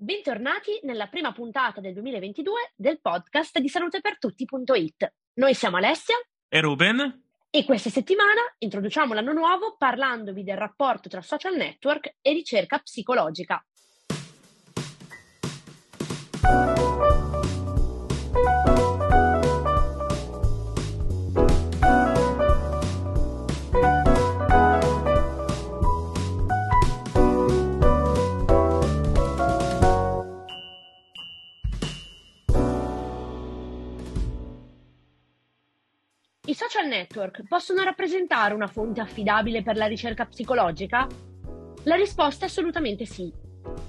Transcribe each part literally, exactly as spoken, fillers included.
Bentornati nella prima puntata del duemilaventidue del podcast di salute per tutti punto it. Noi siamo Alessia e Ruben e questa settimana introduciamo l'anno nuovo parlandovi del rapporto tra social network e ricerca psicologica. I social network possono rappresentare una fonte affidabile per la ricerca psicologica? La risposta è assolutamente sì.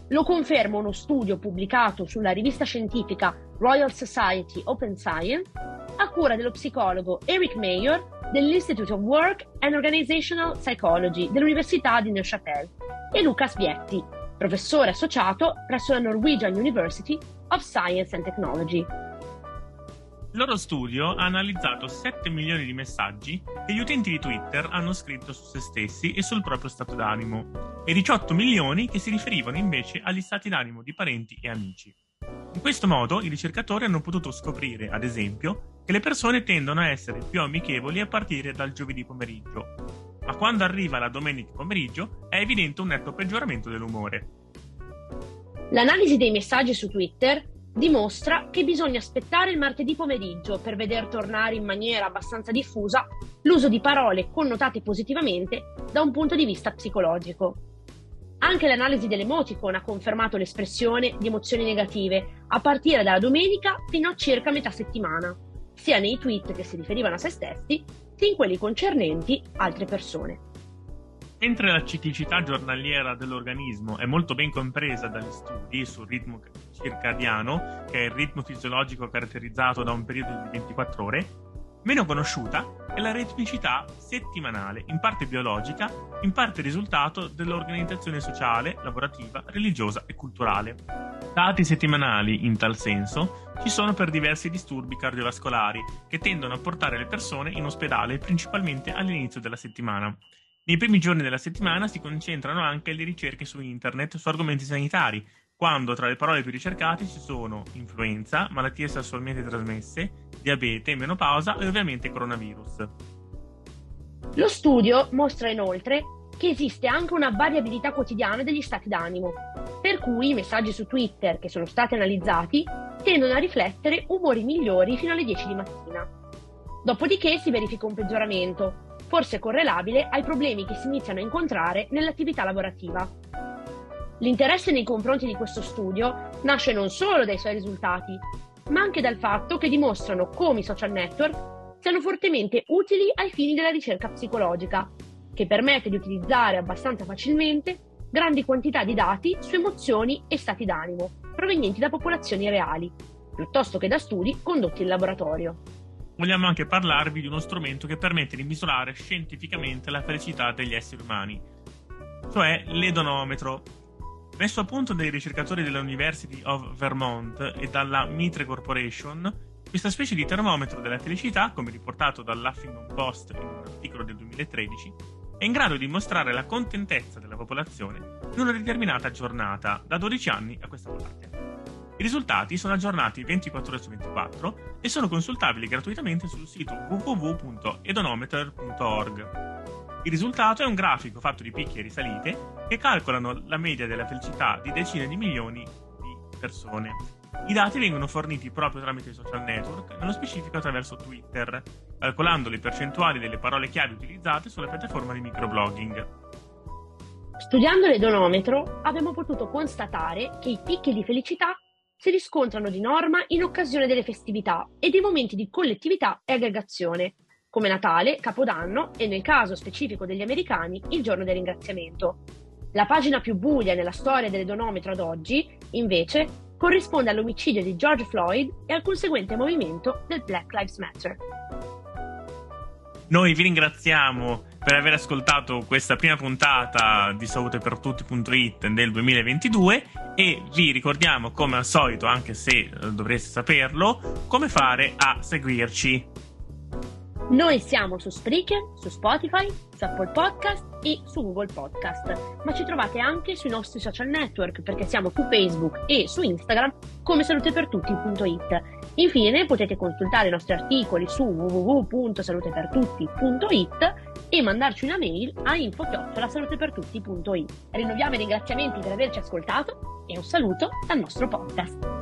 Lo conferma uno studio pubblicato sulla rivista scientifica Royal Society Open Science a cura dello psicologo Eric Mayer dell'Institute of Work and Organizational Psychology dell'Università di Neuchâtel e Lucas Vietti, professore associato presso la Norwegian University of Science and Technology. Il loro studio ha analizzato sette milioni di messaggi che gli utenti di Twitter hanno scritto su se stessi e sul proprio stato d'animo e diciotto milioni che si riferivano invece agli stati d'animo di parenti e amici. In questo modo i ricercatori hanno potuto scoprire, ad esempio, che le persone tendono a essere più amichevoli a partire dal giovedì pomeriggio, ma quando arriva la domenica pomeriggio è evidente un netto peggioramento dell'umore. L'analisi dei messaggi su Twitter dimostra che bisogna aspettare il martedì pomeriggio per veder tornare in maniera abbastanza diffusa l'uso di parole connotate positivamente da un punto di vista psicologico. Anche l'analisi dell'emoticon ha confermato l'espressione di emozioni negative a partire dalla domenica fino a circa metà settimana, sia nei tweet che si riferivano a se stessi, sia in quelli concernenti altre persone. Mentre la ciclicità giornaliera dell'organismo è molto ben compresa dagli studi sul ritmo circadiano, che è il ritmo fisiologico caratterizzato da un periodo di ventiquattro ore, meno conosciuta è la ritmicità settimanale, in parte biologica, in parte risultato dell'organizzazione sociale, lavorativa, religiosa e culturale. Dati settimanali, in tal senso, ci sono per diversi disturbi cardiovascolari che tendono a portare le persone in ospedale principalmente all'inizio della settimana. Nei primi giorni della settimana si concentrano anche le ricerche su internet su argomenti sanitari, quando tra le parole più ricercate ci sono influenza, malattie sessualmente trasmesse, diabete, menopausa e ovviamente coronavirus. Lo studio mostra inoltre che esiste anche una variabilità quotidiana degli stati d'animo, per cui i messaggi su Twitter che sono stati analizzati tendono a riflettere umori migliori fino alle dieci di mattina. Dopodiché si verifica un peggioramento, forse correlabile ai problemi che si iniziano a incontrare nell'attività lavorativa. L'interesse nei confronti di questo studio nasce non solo dai suoi risultati, ma anche dal fatto che dimostrano come i social network siano fortemente utili ai fini della ricerca psicologica, che permette di utilizzare abbastanza facilmente grandi quantità di dati su emozioni e stati d'animo provenienti da popolazioni reali, piuttosto che da studi condotti in laboratorio. Vogliamo anche parlarvi di uno strumento che permette di misurare scientificamente la felicità degli esseri umani, cioè l'edonometro. Messo a punto dai ricercatori dell'University of Vermont e dalla Mitre Corporation, questa specie di termometro della felicità, come riportato dall'Huffington Post in un articolo del duemilatredici, è in grado di mostrare la contentezza della popolazione in una determinata giornata, da dodici anni a questa parte. I risultati sono aggiornati ventiquattro ore su ventiquattro e sono consultabili gratuitamente sul sito w w w punto edonometer punto org. Il risultato è un grafico fatto di picchi e risalite che calcolano la media della felicità di decine di milioni di persone. I dati vengono forniti proprio tramite i social network, nello specifico attraverso Twitter, calcolando le percentuali delle parole chiave utilizzate sulla piattaforma di microblogging. Studiando l'edonometro abbiamo potuto constatare che i picchi di felicità si riscontrano di norma in occasione delle festività e dei momenti di collettività e aggregazione, come Natale, Capodanno e, nel caso specifico degli americani, il giorno del ringraziamento. La pagina più buia nella storia dell'edonometro ad oggi, invece, corrisponde all'omicidio di George Floyd e al conseguente movimento del Black Lives Matter. Noi vi ringraziamo per aver ascoltato questa prima puntata di salute per tutti punto it del duemilaventidue e vi ricordiamo, come al solito, anche se dovreste saperlo, come fare a seguirci. Noi siamo su Spreaker, su Spotify, su Apple Podcast e su Google Podcast, ma ci trovate anche sui nostri social network perché siamo su Facebook e su Instagram come salute per tutti punto it. Infine potete consultare i nostri articoli su w w w punto salute per tutti punto it e mandarci una mail a info chiocciola salute per tutti punto it. Rinnoviamo i ringraziamenti per averci ascoltato e un saluto dal nostro podcast.